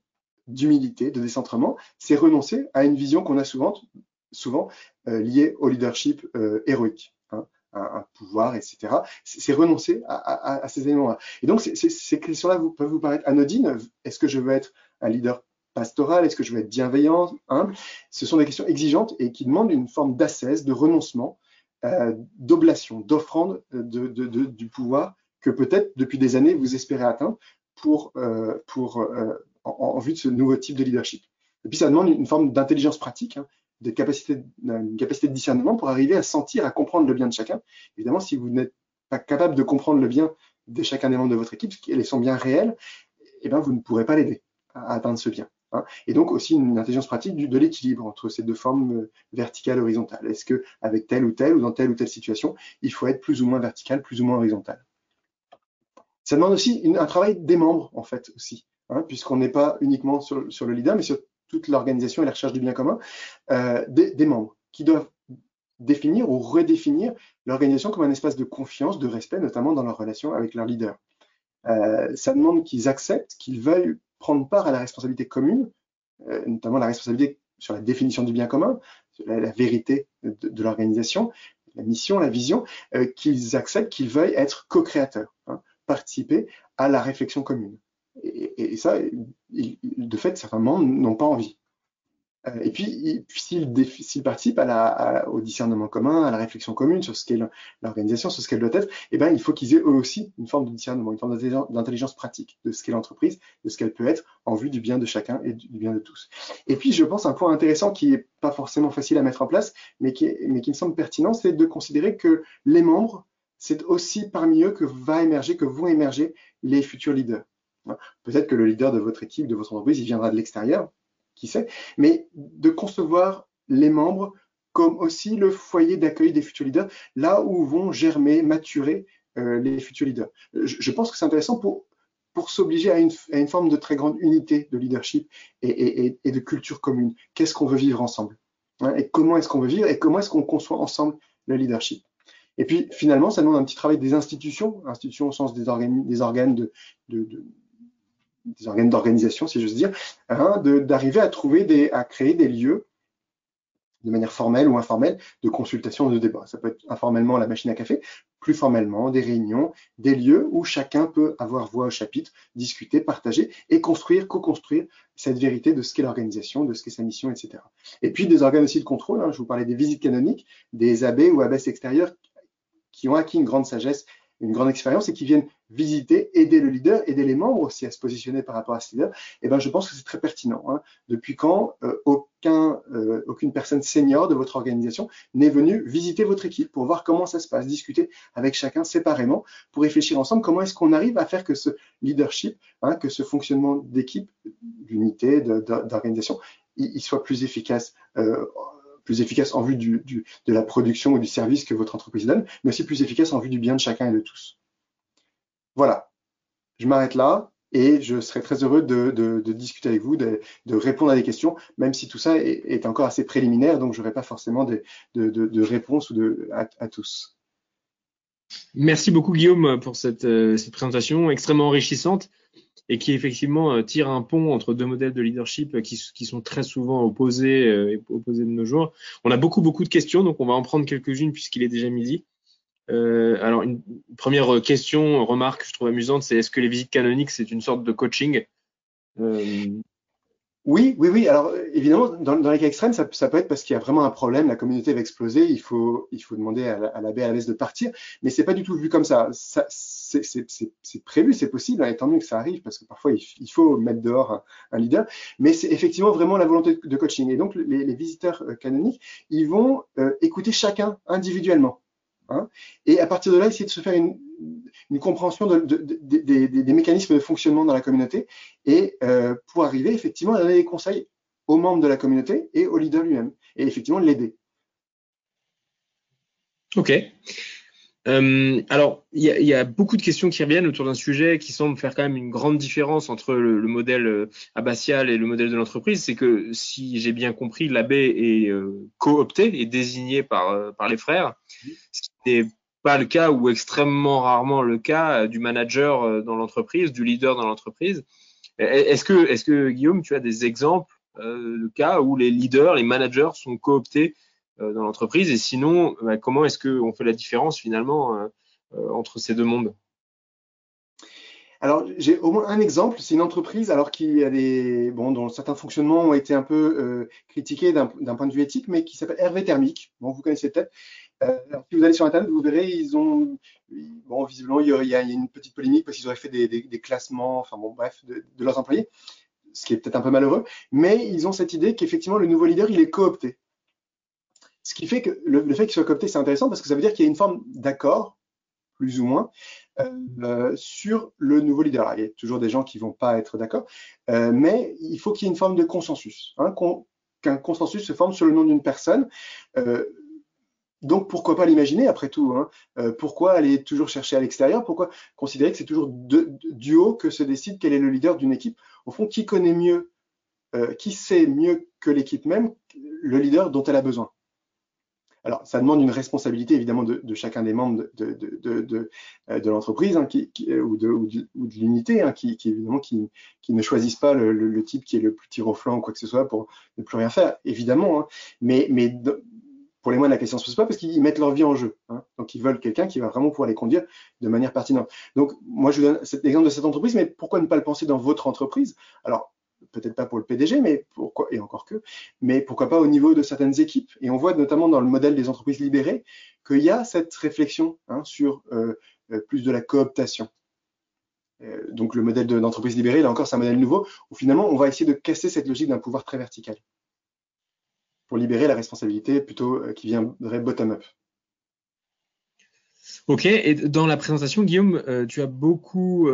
d'humilité, de décentrement. C'est renoncer à une vision qu'on a souvent liée au leadership héroïque, à un pouvoir, etc. C'est renoncer à ces éléments-là. Et donc, ces questions-là peuvent vous paraître anodines. Est-ce que je veux être un leader pastoral? Est-ce que je veux être bienveillant, humble? Ce sont des questions exigeantes et qui demandent une forme d'ascèse, de renoncement, d'oblation, d'offrande du pouvoir que peut-être depuis des années vous espérez atteindre en vue de ce nouveau type de leadership. Et puis ça demande une forme d'intelligence pratique, une capacité de discernement pour arriver à sentir, à comprendre le bien de chacun. Évidemment, si vous n'êtes pas capable de comprendre le bien de chacun des membres de votre équipe, les sont bien réels, eh bien, vous ne pourrez pas l'aider à atteindre ce bien. Et donc aussi une intelligence pratique de l'équilibre entre ces deux formes verticales, horizontales. Est-ce qu'avec telle ou dans telle ou telle situation, il faut être plus ou moins vertical, plus ou moins horizontal? Ça demande aussi un travail des membres, en fait, aussi, puisqu'on n'est pas uniquement sur le leader, mais sur toute l'organisation et la recherche du bien commun, des membres qui doivent définir ou redéfinir l'organisation comme un espace de confiance, de respect, notamment dans leur relation avec leur leader. Ça demande qu'ils acceptent, qu'ils veuillent prendre part à la responsabilité commune, notamment la responsabilité sur la définition du bien commun, la vérité de l'organisation, la mission, la vision, qu'ils acceptent, qu'ils veuillent être co-créateurs, participer à la réflexion commune. Et ça, de fait, certains membres n'ont pas envie. Et puis, s'ils participent au discernement commun, à la réflexion commune sur ce qu'est l'organisation, sur ce qu'elle doit être, eh bien, il faut qu'ils aient eux aussi une forme de discernement, une forme d'intelligence pratique de ce qu'est l'entreprise, de ce qu'elle peut être en vue du bien de chacun et du bien de tous. Et puis, je pense un point intéressant qui n'est pas forcément facile à mettre en place, mais qui me semble pertinent, c'est de considérer que les membres, c'est aussi parmi eux que vont émerger les futurs leaders. Peut-être que le leader de votre équipe, de votre entreprise, il viendra de l'extérieur, qui sait, mais de concevoir les membres comme aussi le foyer d'accueil des futurs leaders, là où vont germer, maturer les futurs leaders. Je pense que c'est intéressant pour s'obliger à une forme de très grande unité de leadership et de culture commune. Qu'est-ce qu'on veut vivre ensemble, et comment est-ce qu'on veut vivre et comment est-ce qu'on conçoit ensemble le leadership? Et puis, finalement, ça demande un petit travail des institutions au sens des organes d'organisation, si j'ose dire, d'arriver à créer des lieux de manière formelle ou informelle de consultation ou de débat. Ça peut être informellement la machine à café, plus formellement des réunions, des lieux où chacun peut avoir voix au chapitre, discuter, partager et construire, co-construire cette vérité de ce qu'est l'organisation, de ce qu'est sa mission, etc. Et puis des organes aussi de contrôle, je vous parlais des visites canoniques, des abbés ou abbesses extérieures qui ont acquis une grande sagesse, une grande expérience et qui viennent visiter, aider le leader, aider les membres aussi à se positionner par rapport à ce leader, eh ben, je pense que c'est très pertinent. Hein. Depuis quand aucune personne senior de votre organisation n'est venue visiter votre équipe pour voir comment ça se passe, discuter avec chacun séparément pour réfléchir ensemble comment est-ce qu'on arrive à faire que ce leadership, hein, que ce fonctionnement d'équipe, d'unité, d'organisation, il soit plus efficace en vue de la production ou du service que votre entreprise donne, mais aussi plus efficace en vue du bien de chacun et de tous. Voilà, je m'arrête là et je serai très heureux de discuter avec vous, de répondre à des questions, même si tout ça est encore assez préliminaire, donc je n'aurai pas forcément de réponse à tous. Merci beaucoup Guillaume pour cette présentation extrêmement enrichissante et qui effectivement tire un pont entre deux modèles de leadership qui sont très souvent opposés de nos jours. On a beaucoup de questions, donc on va en prendre quelques-unes puisqu'il est déjà midi. Alors une première question, remarque que je trouve amusante, c'est est-ce que les visites canoniques c'est une sorte de coaching? Oui. Alors évidemment, dans les cas extrêmes, ça peut être parce qu'il y a vraiment un problème, la communauté va exploser, il faut demander à l'abbé à la baisse de partir, mais c'est pas du tout vu comme ça. C'est prévu, c'est possible, hein, et tant mieux que ça arrive, parce que parfois il faut mettre dehors un leader, mais c'est effectivement vraiment la volonté de coaching. Et donc les visiteurs canoniques, ils vont écouter chacun individuellement. Hein, et à partir de là, essayer de se faire une compréhension des mécanismes de fonctionnement dans la communauté et pour arriver effectivement à donner des conseils aux membres de la communauté et au leader lui-même et effectivement l'aider. Ok. Alors, il y a beaucoup de questions qui reviennent autour d'un sujet qui semble faire quand même une grande différence entre le modèle abbatial et le modèle de l'entreprise. C'est que, si j'ai bien compris, l'abbé est coopté et désigné par les frères, ce qui n'est pas le cas ou extrêmement rarement le cas du manager dans l'entreprise, du leader dans l'entreprise. Est-ce que Guillaume, tu as des exemples de cas où les leaders, les managers sont cooptés dans l'entreprise, et sinon, comment est-ce qu'on fait la différence finalement entre ces deux mondes? Alors, j'ai au moins un exemple, c'est une entreprise dont certains fonctionnements ont été un peu critiqués d'un point de vue éthique, mais qui s'appelle Hervé Thermique. Bon, vous connaissez peut-être. Si vous allez sur Internet, vous verrez, visiblement, il y a une petite polémique parce qu'ils auraient fait des classements, de leurs employés, ce qui est peut-être un peu malheureux, mais ils ont cette idée qu'effectivement, le nouveau leader, il est coopté. Ce qui fait que le fait qu'il soit coopté, c'est intéressant parce que ça veut dire qu'il y a une forme d'accord, plus ou moins, sur le nouveau leader. Alors, il y a toujours des gens qui vont pas être d'accord, mais il faut qu'il y ait une forme de consensus, hein, qu'un consensus se forme sur le nom d'une personne. Donc, pourquoi pas l'imaginer après tout, hein, pourquoi aller toujours chercher à l'extérieur? Pourquoi considérer que c'est toujours du haut que se décide quel est le leader d'une équipe? Au fond, qui connaît mieux, qui sait mieux que l'équipe même, le leader dont elle a besoin? Alors, ça demande une responsabilité évidemment de chacun des membres de l'entreprise, hein, ou de l'unité, hein, qui ne choisissent pas le type qui est le plus tiré au flanc ou quoi que ce soit pour ne plus rien faire, évidemment. Hein. Mais pour les moines, la question ne se pose pas parce qu'ils mettent leur vie en jeu. Hein. Donc, ils veulent quelqu'un qui va vraiment pouvoir les conduire de manière pertinente. Donc, moi, je vous donne cet exemple de cette entreprise, mais pourquoi ne pas le penser dans votre entreprise? Alors, peut-être pas pour le PDG, mais pourquoi pas au niveau de certaines équipes. Et on voit notamment dans le modèle des entreprises libérées qu'il y a cette réflexion, hein, sur plus de la cooptation. Donc le modèle d'entreprise libérée, là encore, c'est un modèle nouveau où finalement on va essayer de casser cette logique d'un pouvoir très vertical pour libérer la responsabilité plutôt qui viendrait bottom-up. Ok, et dans la présentation, Guillaume, tu as beaucoup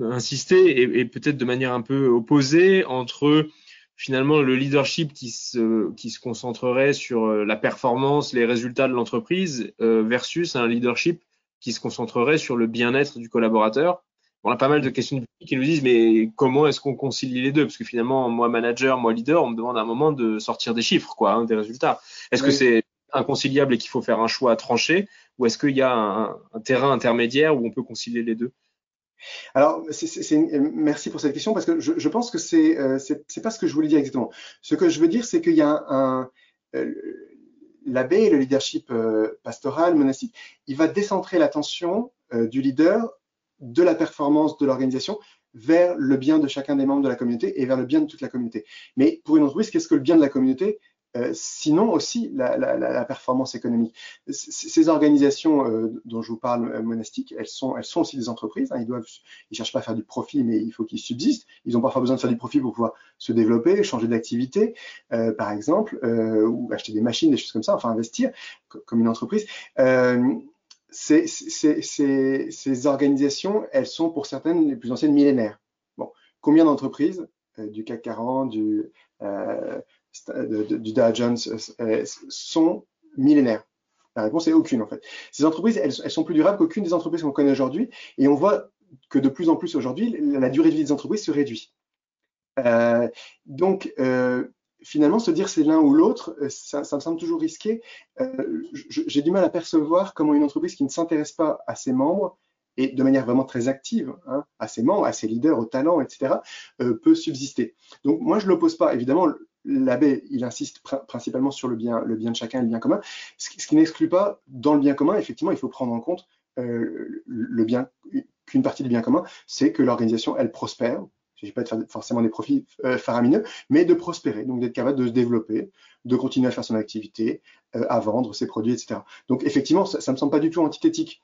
insister et peut-être de manière un peu opposée entre finalement le leadership qui se concentrerait sur la performance, les résultats de l'entreprise versus un leadership qui se concentrerait sur le bien-être du collaborateur. On a pas mal de questions qui nous disent mais comment est-ce qu'on concilie les deux? Parce que finalement, moi manager, moi leader, on me demande à un moment de sortir des chiffres, quoi, hein, des résultats. Est-ce [S2] Oui. [S1] Que c'est inconciliable et qu'il faut faire un choix tranché ou est-ce qu'il y a un terrain intermédiaire où on peut concilier les deux? Alors, merci pour cette question parce que je pense que c'est pas ce que je voulais dire exactement. Ce que je veux dire, c'est qu'il y a l'abbé, le leadership pastoral, monastique, il va décentrer l'attention du leader de la performance de l'organisation vers le bien de chacun des membres de la communauté et vers le bien de toute la communauté. Mais pour une entreprise, qu'est-ce que le bien de la communauté sinon aussi la performance économique. Ces organisations dont je vous parle, monastiques, elles sont aussi des entreprises, hein, ils cherchent pas à faire du profit, mais il faut qu'ils subsistent. Ils ont parfois besoin de faire du profit pour pouvoir se développer, changer d'activité, par exemple, ou acheter des machines, des choses comme ça, enfin investir comme une entreprise. Ces organisations, elles sont pour certaines les plus anciennes millénaires. Bon, combien d'entreprises du CAC 40, du Dow Jones sont millénaires? La réponse est aucune en fait. Ces entreprises, elles sont plus durables qu'aucune des entreprises qu'on connaît aujourd'hui, et on voit que de plus en plus aujourd'hui, la durée de vie des entreprises se réduit. Finalement, se dire c'est l'un ou l'autre, ça me semble toujours risqué. J'ai du mal à percevoir comment une entreprise qui ne s'intéresse pas à ses membres, et de manière vraiment très active, hein, à ses membres, à ses leaders, aux talents, etc., peut subsister. Donc moi, je ne l'oppose pas. Évidemment, l'abbé, il insiste principalement sur le bien de chacun et le bien commun, ce qui n'exclut pas, dans le bien commun, effectivement, il faut prendre en compte qu'une partie du bien commun, c'est que l'organisation, elle prospère. Il ne s'agit pas de faire forcément des profits faramineux, mais de prospérer, donc d'être capable de se développer, de continuer à faire son activité, à vendre ses produits, etc. Donc effectivement, ça ne me semble pas du tout antithétique.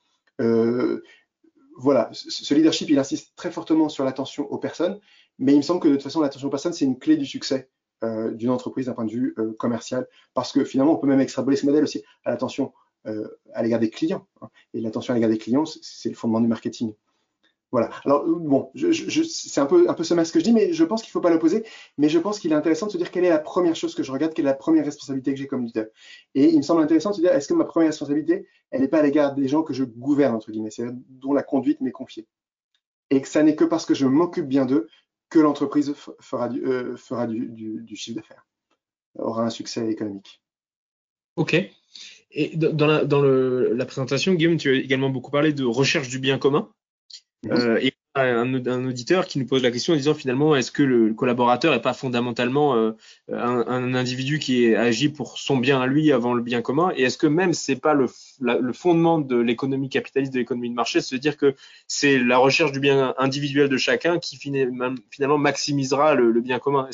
Voilà, ce leadership, il insiste très fortement sur l'attention aux personnes, mais il me semble que de toute façon, l'attention aux personnes, c'est une clé du succès d'une entreprise d'un point de vue commercial, parce que finalement, on peut même extrapoler ce modèle aussi à l'attention à l'égard des clients. Hein, et l'attention à l'égard des clients, c'est le fondement du marketing. Voilà. Alors bon, c'est un peu sommaire ce que je dis, mais je pense qu'il ne faut pas l'opposer. Mais je pense qu'il est intéressant de se dire quelle est la première chose que je regarde, quelle est la première responsabilité que j'ai comme leader. Et il me semble intéressant de se dire, est-ce que ma première responsabilité, elle n'est pas à l'égard des gens que je gouverne, entre guillemets, c'est-à-dire dont la conduite m'est confiée. Et que ça n'est que parce que je m'occupe bien d'eux que l'entreprise fera du chiffre d'affaires, aura un succès économique. Ok. Et dans la présentation, Guillaume, tu as également beaucoup parlé de recherche du bien commun. Et un auditeur qui nous pose la question en disant finalement, est-ce que le collaborateur n'est pas fondamentalement un individu qui agit pour son bien à lui avant le bien commun, et est-ce que même c'est pas le fondement de l'économie capitaliste, de l'économie de marché, se dire que c'est la recherche du bien individuel de chacun qui finalement maximisera le bien commun?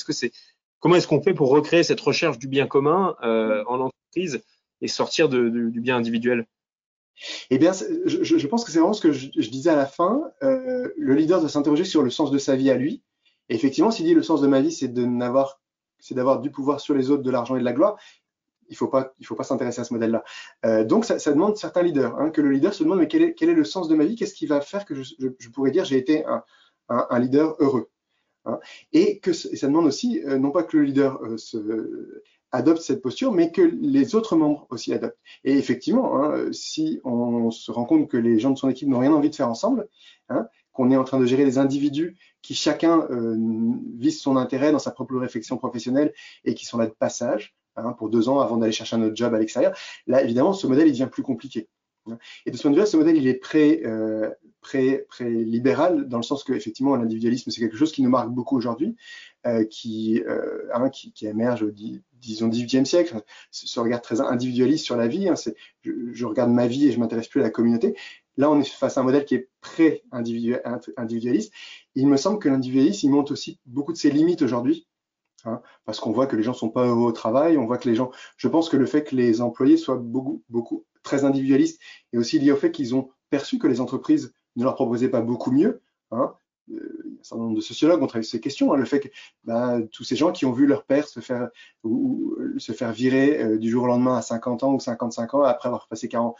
Comment est-ce qu'on fait pour recréer cette recherche du bien commun en entreprise et sortir du bien individuel? Eh bien, je pense que c'est vraiment ce que je disais à la fin. Le leader doit s'interroger sur le sens de sa vie à lui. Et effectivement, s'il dit le sens de ma vie, c'est d'avoir du pouvoir sur les autres, de l'argent et de la gloire, il faut pas s'intéresser à ce modèle-là. Donc, ça demande certains leaders, hein, que le leader se demande, mais quel est le sens de ma vie? Qu'est-ce qui va faire que je pourrais dire j'ai été un leader heureux, hein? Et ça demande aussi, non pas que le leader adopte cette posture, mais que les autres membres aussi adoptent. Et effectivement, hein, si on se rend compte que les gens de son équipe n'ont rien envie de faire ensemble, hein, qu'on est en train de gérer des individus qui chacun vise son intérêt dans sa propre réflexion professionnelle et qui sont là de passage, hein, pour 2 ans avant d'aller chercher un autre job à l'extérieur, là, évidemment, ce modèle, il devient plus compliqué. Et de ce point de vue-là, ce modèle, il est pré-libéral, dans le sens que, effectivement, l'individualisme, c'est quelque chose qui nous marque beaucoup aujourd'hui, qui émerge au XVIIIe siècle, ce regard très individualiste sur la vie, hein, je regarde ma vie et je m'intéresse plus à la communauté. Là, on est face à un modèle qui est pré-individualiste. Il me semble que l'individualisme, il montre aussi beaucoup de ses limites aujourd'hui, hein, parce qu'on voit que les gens sont pas heureux au travail, on voit que les gens, je pense que le fait que les employés soient beaucoup très individualistes est aussi lié au fait qu'ils ont perçu que les entreprises ne leur proposaient pas beaucoup mieux, hein. Un certain nombre de sociologues ont travaillé sur ces questions, hein, le fait que tous ces gens qui ont vu leur père se faire virer du jour au lendemain à 50 ans ou 55 ans après avoir passé 30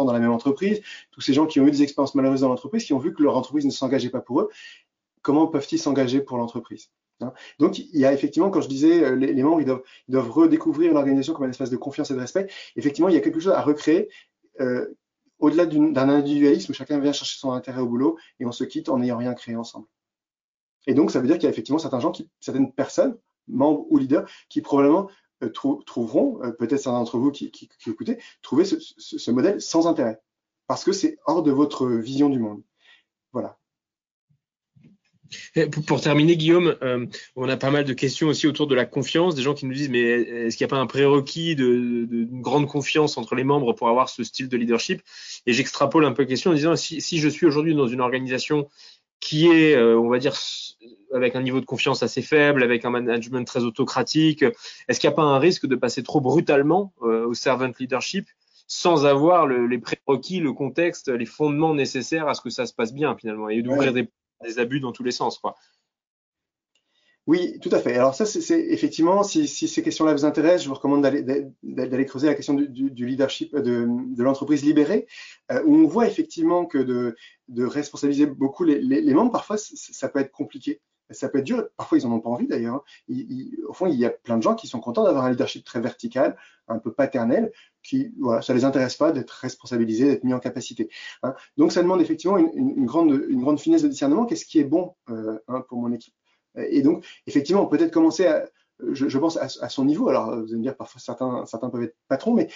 ans dans la même entreprise, tous ces gens qui ont eu des expériences malheureuses dans l'entreprise, qui ont vu que leur entreprise ne s'engageait pas pour eux, comment peuvent-ils s'engager pour l'entreprise, hein? Donc il y a effectivement, quand je disais les membres, ils doivent redécouvrir l'organisation comme un espace de confiance et de respect, effectivement il y a quelque chose à recréer. Au-delà d'un individualisme, chacun vient chercher son intérêt au boulot et on se quitte en n'ayant rien créé ensemble. Et donc, ça veut dire qu'il y a effectivement certaines personnes, membres ou leaders, qui probablement trouveront, peut-être certains d'entre vous qui écoutez, trouver ce modèle sans intérêt, parce que c'est hors de votre vision du monde. Voilà. Pour terminer, Guillaume, on a pas mal de questions aussi autour de la confiance, des gens qui nous disent, mais est-ce qu'il n'y a pas un prérequis d'une grande confiance entre les membres pour avoir ce style de leadership? Et j'extrapole un peu la question en disant, si je suis aujourd'hui dans une organisation qui est, on va dire, avec un niveau de confiance assez faible, avec un management très autocratique, est-ce qu'il n'y a pas un risque de passer trop brutalement au servant leadership sans avoir les prérequis, le contexte, les fondements nécessaires à ce que ça se passe bien finalement, et d'ouvrir des abus dans tous les sens, quoi. Oui, tout à fait. Alors ça, c'est effectivement, si ces questions-là vous intéressent, je vous recommande d'aller creuser la question du leadership de l'entreprise libérée, où on voit effectivement que de responsabiliser beaucoup les membres, parfois, ça peut être compliqué. Ça peut être dur, parfois ils n'en ont pas envie d'ailleurs. Au fond, il y a plein de gens qui sont contents d'avoir un leadership très vertical, un peu paternel, qui, voilà, ça ne les intéresse pas d'être responsabilisés, d'être mis en capacité. Hein. Donc ça demande effectivement une grande finesse de discernement, qu'est-ce qui est bon pour mon équipe. Et donc, effectivement, peut-être commencer, je pense, à son niveau. Alors, vous allez me dire, parfois, certains peuvent être patrons, mais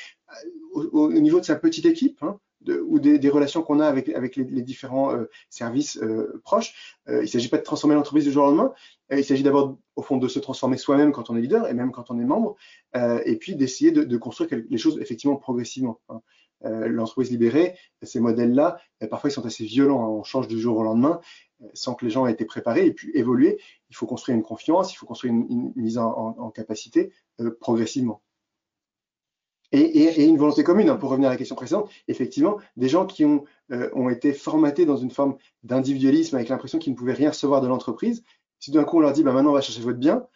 au niveau de sa petite équipe, hein, ou des relations qu'on a avec les différents services proches. Il ne s'agit pas de transformer l'entreprise du jour au lendemain. Il s'agit d'abord, au fond, de se transformer soi-même quand on est leader et même quand on est membre, et puis d'essayer de construire les choses, effectivement, progressivement. Hein. L'entreprise libérée, ces modèles-là, parfois, ils sont assez violents. Hein. On change du jour au lendemain, sans que les gens aient été préparés et puis évoluer. Il faut construire une confiance, il faut construire une mise en capacité progressivement. Et une volonté commune, hein, pour revenir à la question précédente, effectivement, des gens qui ont été formatés dans une forme d'individualisme avec l'impression qu'ils ne pouvaient rien recevoir de l'entreprise. Si d'un coup on leur dit, bah, maintenant on va chercher votre bien,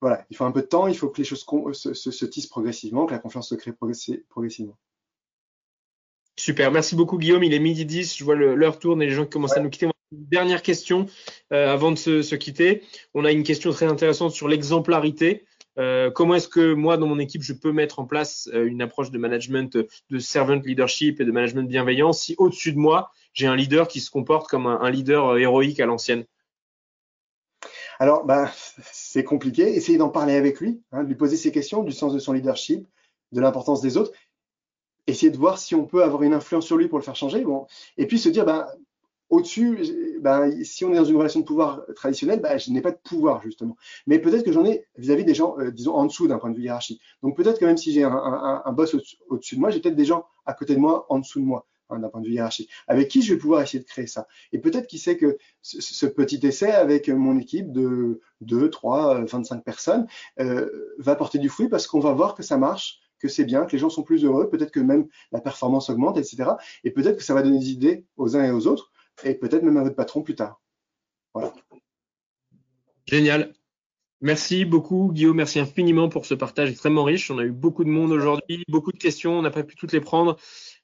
voilà, il faut un peu de temps, il faut que les choses se tissent progressivement, que la confiance se crée progressivement. Super, merci beaucoup Guillaume, il est 12h10, je vois l'heure tourne et les gens qui commencent à nous quitter. Dernière question avant de se quitter, on a une question très intéressante sur l'exemplarité. Comment est-ce que moi dans mon équipe je peux mettre en place une approche de management de servant leadership et de management bienveillant si au-dessus de moi j'ai un leader qui se comporte comme un leader héroïque à l'ancienne? Alors bah, c'est compliqué, essayez d'en parler avec lui, hein, de lui poser ses questions, du sens de son leadership, de l'importance des autres, essayez de voir si on peut avoir une influence sur lui pour le faire changer, bon. Et puis se dire bah, au-dessus, ben, si on est dans une relation de pouvoir traditionnelle, ben, je n'ai pas de pouvoir justement. Mais peut-être que j'en ai vis-à-vis des gens, disons, en dessous d'un point de vue hiérarchique. Donc peut-être que même si j'ai un boss au-dessus de moi, j'ai peut-être des gens à côté de moi, en dessous de moi, hein, d'un point de vue hiérarchique, avec qui je vais pouvoir essayer de créer ça. Et peut-être qui sait que ce petit essai avec mon équipe de 2, 3, 25 personnes va porter du fruit parce qu'on va voir que ça marche, que c'est bien, que les gens sont plus heureux, peut-être que même la performance augmente, etc. Et peut-être que ça va donner des idées aux uns et aux autres, et peut-être même à votre patron plus tard. Voilà. Génial. Merci beaucoup Guillaume, merci infiniment pour ce partage extrêmement riche. On a eu beaucoup de monde aujourd'hui, beaucoup de questions, on n'a pas pu toutes les prendre.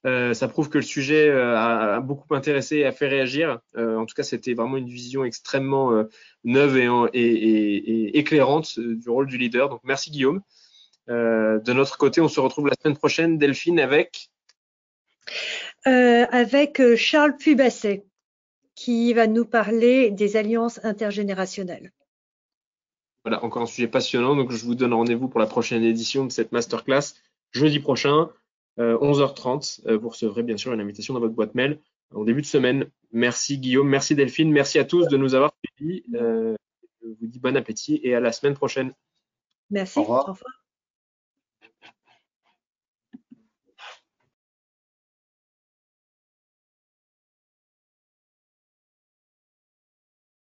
Ça prouve que le sujet a beaucoup intéressé et a fait réagir. En tout cas, c'était vraiment une vision extrêmement neuve et éclairante du rôle du leader. Donc merci Guillaume. De notre côté, on se retrouve la semaine prochaine, Delphine, avec Charles Puybasset, qui va nous parler des alliances intergénérationnelles. Voilà, encore un sujet passionnant. Donc, je vous donne rendez-vous pour la prochaine édition de cette masterclass, jeudi prochain, 11h30. Vous recevrez bien sûr une invitation dans votre boîte mail en début de semaine. Merci Guillaume, merci Delphine, merci à tous de nous avoir suivis. Je vous dis bon appétit et à la semaine prochaine. Merci, au revoir.